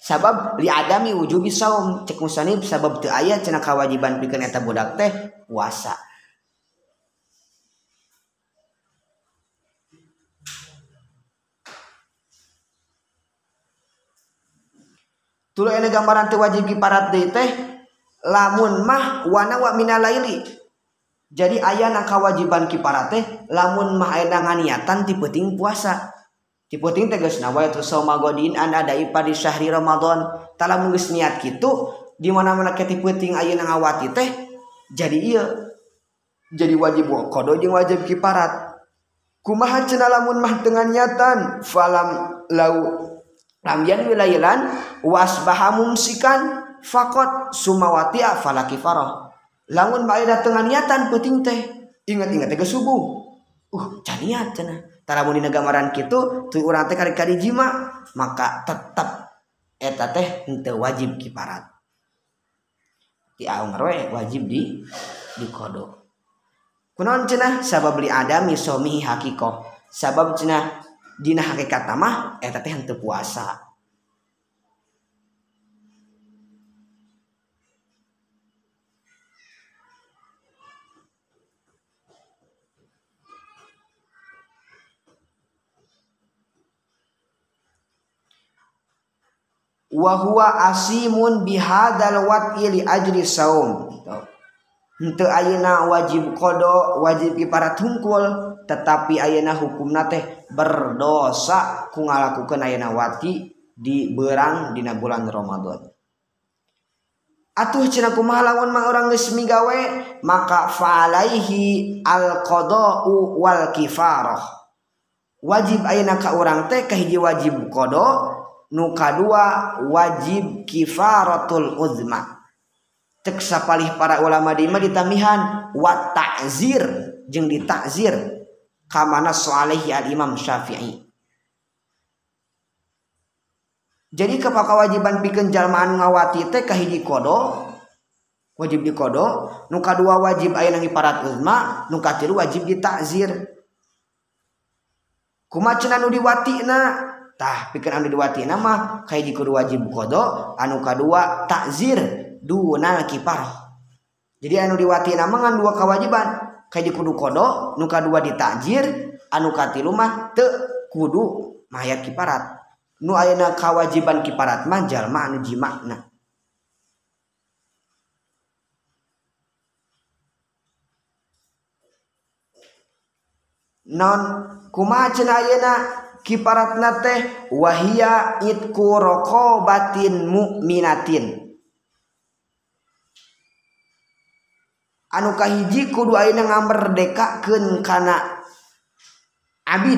sabab li adami wujubi shaum cek musanib sabab teu aya cenah kawajiban pikeun eta budak teh puasa. Tuluy aya gambaran teu wajib kiparat deui teh lamun mah wana wa minal laili. Jadi aya na kawajiban kiparat teh lamun mah aya nganiatan ti penting puasa. Ti penting teh geus nawa eta somagodin an adai pada syahri Ramadan. Tah lamun geus niat kitu di mana-mana ti penting ayeuna ngawati teh jadi ieu. Jadi wajib qada jeung wajib kiparat. Kumaha cenah lamun mah teu nganiatan falam lau Ramjan wilayilan wasbaha mumsikan fakot sumawati afala kifarah. Lamun bae datang niatan penting teh ingat-ingat teh subuh. Uh, caniat cenah. Taramun dina gambaran kitu tuluy urang teh kari-kari jima maka tetep eta teh henteu wajib kiparat. Ti aungeur we wajib di di qada. Kunaon cenah sabab li adami somi hakikoh. Sabab cenah dina hakikat mah eta teh henteu puasa. Wa huwa asimun bihadal wat'i li ajri saum. Henteu ayeuna wajib qada, wajib kiparat hungkul, tetapi ayeuna hukumna teh berdosa ku ngalakukeun ayeuna wati di berang dina bulan Ramadan. Atuh cenah kumaha lamun mah urang geus migawe maka fa'alaihi al-qada'u wal kifarah. Wajib ayeuna ka urang teh kahiji wajib qada nu kadua wajib kifaratul uzma. Cek sapalih para ulama di mah ditamihan wa ta'zir jeung ditakzir kamana soalehi al Imam Syafi'i. Jadi kepakawajiban pikeun jalma anu ngawati teh kahiji qada wajib di qada, nu kadua wajib ayeuna ngiparat uzma, nu katilu wajib ditakzir. Kumaha cenah nu diwatina? Tah pikeun anu diwatina mah kahiji kudu wajib qada, anu kadua takzir dunal kifarah. Jadi anu diwatina mah ngan dua kawajiban. Kayak di kudu kodo, nuka dua ditakjir, anu katilu mah te kudu mayat kiparat. Nu ayeuna kawajiban kiparat mah jalma anu jimakna. Non kumaha cenah ayeuna kiparatna teh wahia itku raqabatin mu'minatin. Anu kahiji kudu ayeuna ngamerdekakeun kana abid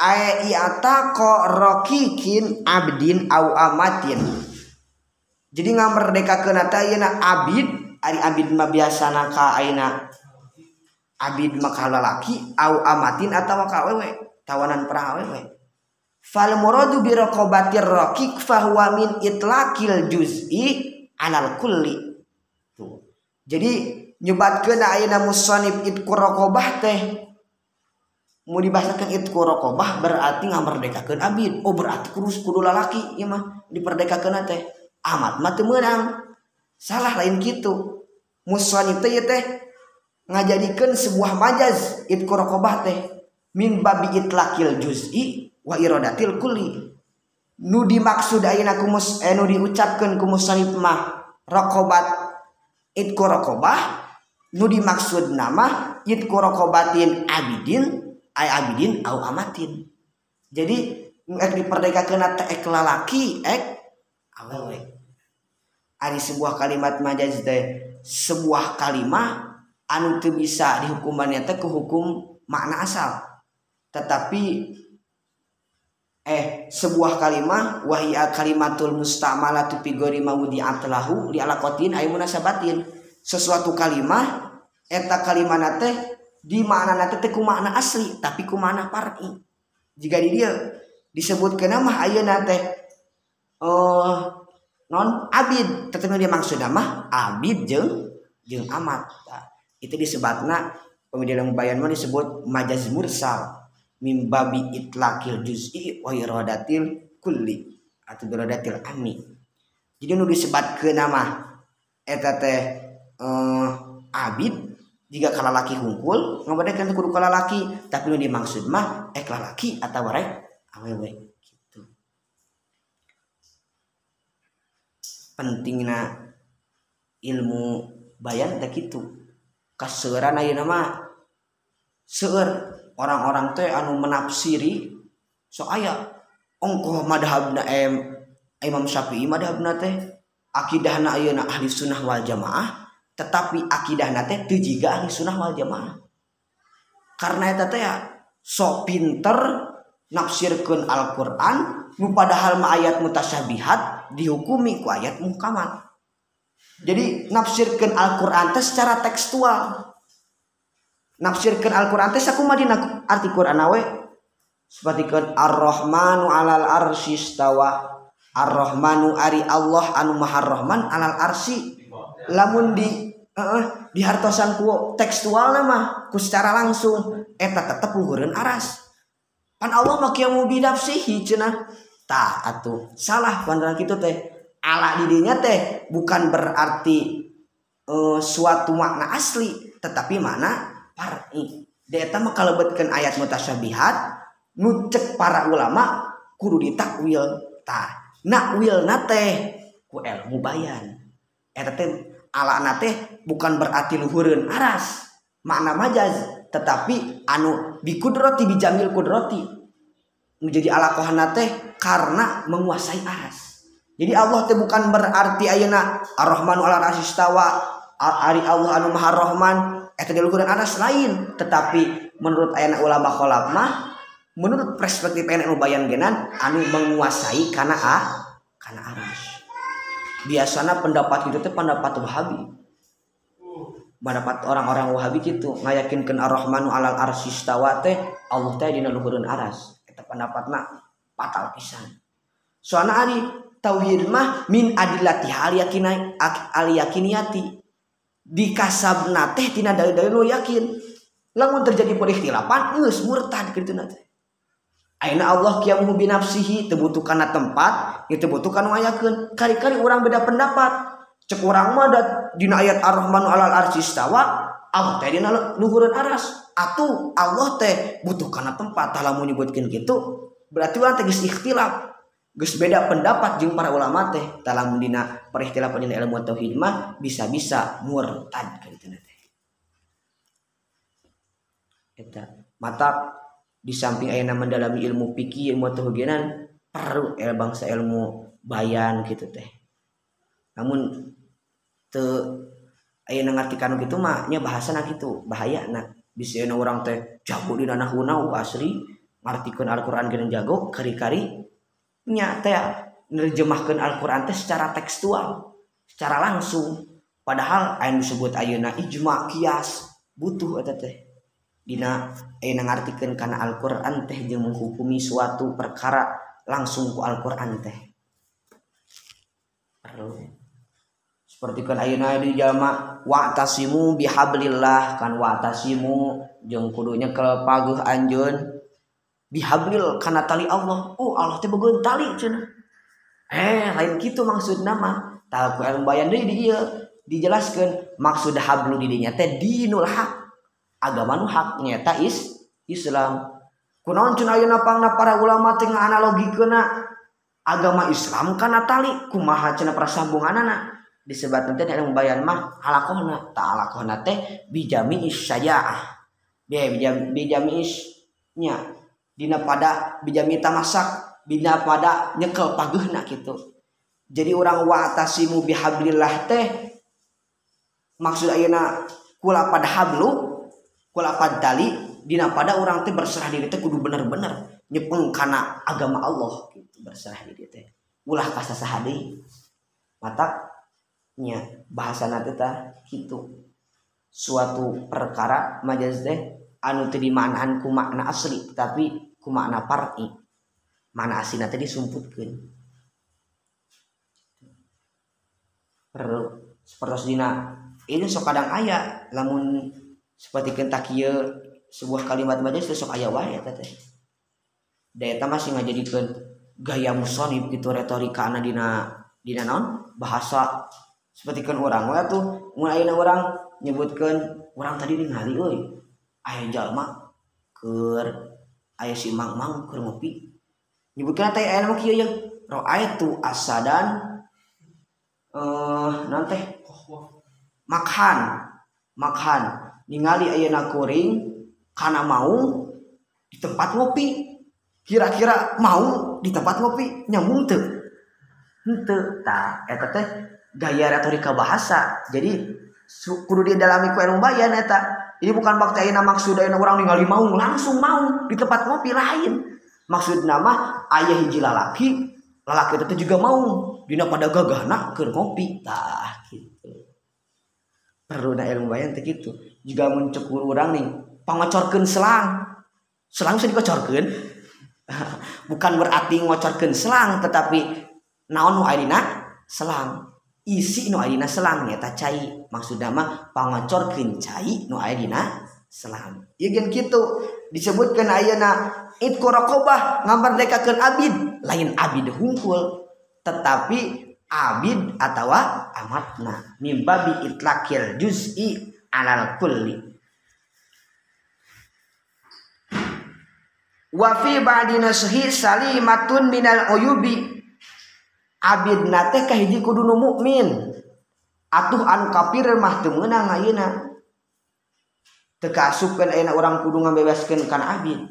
ay iata ko rokikin abdin au amatin. Jadi ngamerdekakeun eta ayeuna abid, ari abid mah biasana ka ayeuna abid mah ka lalaki au amatin atawa ka awewe, tawanan perang awewe. Fal muradu bi raqabatir raqiq fa huwa min itlaqil juz'i 'alal kulli. Jadi nyebatkeun ayeuna musannif itqu raqabah teh mau dibahasakan itku rokobah berarti ngamerdekakeun abid. Oh berarti kurus kudu lalaki ieu mah diperdekakeun teh. Amat mah teu meunang. Salah lain kitu. Muswan itu ieu teh ngajadikeun sebuah majaz itku rokobah teh min babi itlaqil juz'i wa iradatil kulli. Nu dimaksud ayeuna kumus eh nu diucapkeun ku musannif mah raqobat itku raqobah nu dimaksud nama itku raqobatin abidin ay abidin au amatin. Jadi ek diperdekakeun teh ek lalaki ek awewe. Ari sebuah kalimat majaz teh sebuah kalimah anu teu bisa dihukumannya teh ku hukum makna asal. Tetapi Eh, sebuah kalimah wahia kalimatul mustamalatu fi ghairi mawdi atlahu li alaqatin ay munasabatin. Sesuatu kalimah eta kalimana teh di maknana teh ku makna asli tapi ku makna far'i. Jika di dia disebutkeun mah ayeuna teh eh non abid tetapi dia maksudna mah abid jeung jeung amat. Nah, itu disebutna pemidana bayan mah disebut majaz mursal. Mimbabi itlaqil juz'i wa iradatil kulli atau iradatil ammi. Jadi nu disebatkeun mah eta teh eh, abid jika kalalaki hungkul ngabadekan kudu kalalaki tapi nu dimaksud mah ek lalaki atawa rek awewe kitu. Pentingna ilmu bayan teh kitu. Kaseuran ayeuna mah seueur orang-orang teh anu menafsiri so aya ongkoh madhabna em Imam Syafi'i madhabna teh akidahna ayeuna ahli sunnah wal jamaah tetapi akidahna teh teu jiga ahli sunnah wal jamaah karena eta teh sok pinter nafsirkeun Al-Qur'an nu padahal mah ayat mutasyabihat dihukumi ku ayat muhkamat. Jadi nafsirkeun Al-Qur'an teh secara tekstual. Nafsirkan Al-Quran teh sakumaha dina arti Quran awe sapertikeun Ar-Rahmanu 'alal arsy istawa. Ar-Rahmanu ari Allah anu Maha Rahman 'alal arsy. Lamun di heeh dihartosan ku tekstualna mah ku secara langsung eta tetep luhureun aras. Pan Allah mah kieu bidafsihi cenah. Tah atuh salah pandangan kitu teh. Ala di dinya teh bukan berarti uh, suatu makna asli tetapi makna par'i. Eta mah kalebetkeun ayat mutasyabihat nu cek para ulama kudu ditakwil. Tah nakwilna teh ku ilmu bayan. Eta teh alana teh bukan berarti luhureun aras makna majaz tetapi anu bikudrati bijamil kudrati nu jadi alaqahna teh karena menguasai aras. Jadi Allah teh bukan berarti ayeuna Ar-Rahmanu 'alal arsy istawa ari Allah anu Maha Rahman eta diluhureun aras lain tetapi menurut ayeuna ulama kholaf mah menurut perspektif ayeuna bayan genan anu menguasai kana a kana aras. Biasana pendapat kitu teh pendapat Wahabi. Pendapat orang-orang Wahabi kitu ngayakinkeun Ar-Rahmanu 'alal arsy istawa teh Allah teh dina luhureun aras. Eta pendapatna fatal pisan. Soalna ari tauhid mah min adillati hal yakinai al yakiniyati. Di kasabna teh tina dalil-dalil nu yakin. Lamun terjadi perikhtilapan geus murtad kituna teh. Ayeuna Allah kiamuhu binafsihi teu butuh kana tempat, ieu teu butuh kana wayakeun. Kali-kali urang beda pendapat. Cek urang mah dina ayat Ar-Rahmanu 'alal arsy istawa, Allah teh dina luhureun aras. Atuh Allah teh butuh kana tempat. Tah lamun nyebutkeun kitu, berarti urang teh geus ikhtilaf. Geus beda pendapat jeung para ulama teh dalam dina perikhtilafan dina ilmu tauhid mah bisa-bisa murtad kaituna teh. Eta mata di samping ayeuna mendalami ilmu fikih ilmu tauhidan perlu el bangsa ilmu bayan kitu teh. Namun teu ayeuna ngartikan kitu mah nya bahasana kitu bahayana bisa ayeuna urang teh jago dina nahwu asli ngartikeun Al-Qur'an geus jago kari-kari nya teh nerjemahkeun Al-Qur'an teh secara tekstual, secara langsung. Padahal anu disebut ayeuna ijma qiyas butuh eta teh. Dina ayeuna ngartikeun kana Al-Qur'an teh jeung menghukumi suatu perkara langsung ku Al-Qur'an teh. Perlu. Seperti kan ayeuna di jalma wa'tasimu bihablillah, kan wa'tasimu jeung kudunya kelepaguh anjeun bihablil kana tali Allah. Oh Allah teh begeun tali cenah. Eh lain kitu maksudna mah. Tah Al-Qur'an bayan deui di ieu dijelaskeun maksud hablu di dinya teh dinul haq. Agama nu hak nya eta is Islam. Kunaon cenah ayeuna pangna para ulama teh nganalogikeunna agama Islam kana tali kumaha cenah prasambunganna. Disebabkan teh yang membayar mah alakohna tak alakohna teh bijami isyaah biaya bijami bijami isnya dina pada bijami tamasak dina pada nyekel paguhna gitu. Jadi orang wa'tasimu bihablillah teh maksud ayeuna kula pada hablu kula pada tali dina pada orang teh berserah diri teh kudu bener-bener nyepeng kana agama Allah gitu berserah diri teh ulah kasasaha deui matak nya bahasa nanti tah gitu suatu perkara majaz teh anu teu dimaknaan ku makna asli tapi ku makna par'i makna aslina teh disumputkeun perlu seperti dina ini sok kadang aya lamun seperti kentak ieu sebuah kalimat majaz teh sok aya wae eta teh da eta masih ngajadikeun gaya musonib kitu retorika ana dina dina naon bahasa. Seperti kan orang, wah tuh mulai orang nyebutkan orang tadi ningali, oi, ayah jalma, ker, ayah si mang mang ker ngopi, nyebutkan teh ayah nama kia yang roh ayah tuh asadan, eh nanti makan, makan, ningali ayah nak kuring, karena mau di tempat ngopi, kira-kira mau di tempat ngopi nyambung tuh, tuh, tak, eh teh. Gaya retorika bahasa. Jadi kudu dia dalami ku anu bayan eta. Ini bukan bakti ayeuna maksud ayeuna urang ningali mau langsung mau di tempat ngopi lain. Maksudna mah aya hiji lalaki, lalaki itu juga mau dina pada gagahna keur ngopi tah kitu. Peruna ilmu bayan teh kitu. Jiga mun cukur urang nih pangocorkeun selang. Selang bisa dikocorkeun. Bukan berarti ngocorkeun selang tetapi naon nu aya dina selang. Isi nu aya dina selang nyata cai maksudna mah pangocorkeun cai nu aya dina selang ieu geun kitu disebutkeun ayeuna itqu raqabah ngamerdekakeun abid lain abid hungkul tetapi abid atawa amatna mimbabi itlaqil juz'i alal kulli wa fi ba'dina sahi salimatun minal uyubi. Abid nate kahiji kudu nu mukmin. Atuh anu kafir mah teu meunang ayeuna. Teu kaasupkeun ayeuna urang kudu ngabebaskeun kana abid.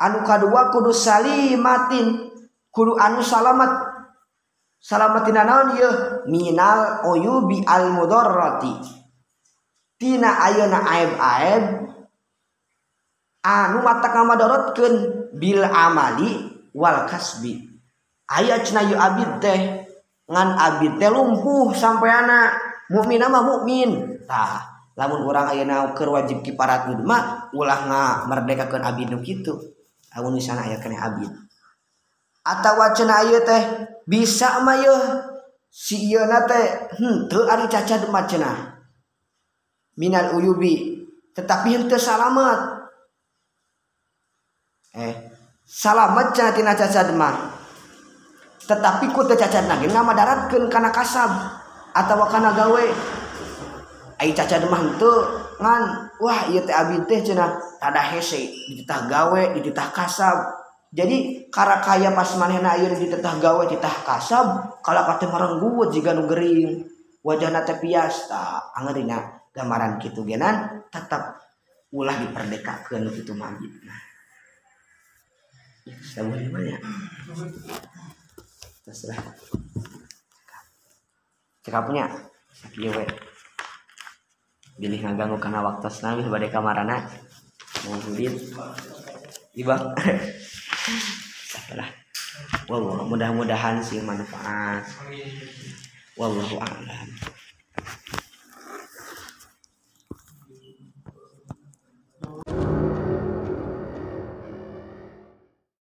Anu kadua kudu salimatin, kudu anu salamat. Salamatina naon ieu? Minal uyubi al mudarrati. Tina ayeuna aib-aib anu matak madarotkeun bil amali wal kasbi. Aya cenah ieu abid teh ngan abid teh lumpuh sampeana mukmin mah mukmin tah lamun urang ayeuna keur wajib kifarat mah ulah ngamerdekakeun abid nu kitu lamun misalna aya kana abid atawa cenah ieu teh bisa mah ieu si ieuna teh henteu ari cacad mah cenah minal uyubi tetapi henteu salamat eh salamat cenah tina cacad mah tetapi ku teu cacat nage ngamadaratkeun kana kasab atawa kana gawe ai cacat mah henteu ngan wah ieu teh abid teh cenah rada hese dititah gawe dititah kasab jadi karakaya pas manehna ieu dititah gawe dititah kasab kalaka teh marenggut jiga nu gering wajahna teh pias tah angger dina gambaran kitu geunan tetep ulah diperdekakeun kitu mah abidna sabuh banyak terserah cekapnya sakit we pilih ngaganggu karena waktu senabih badai kamarana mungkin ibak sakitlah wallah mudah-mudahan sih manfaat wallahu a'lam.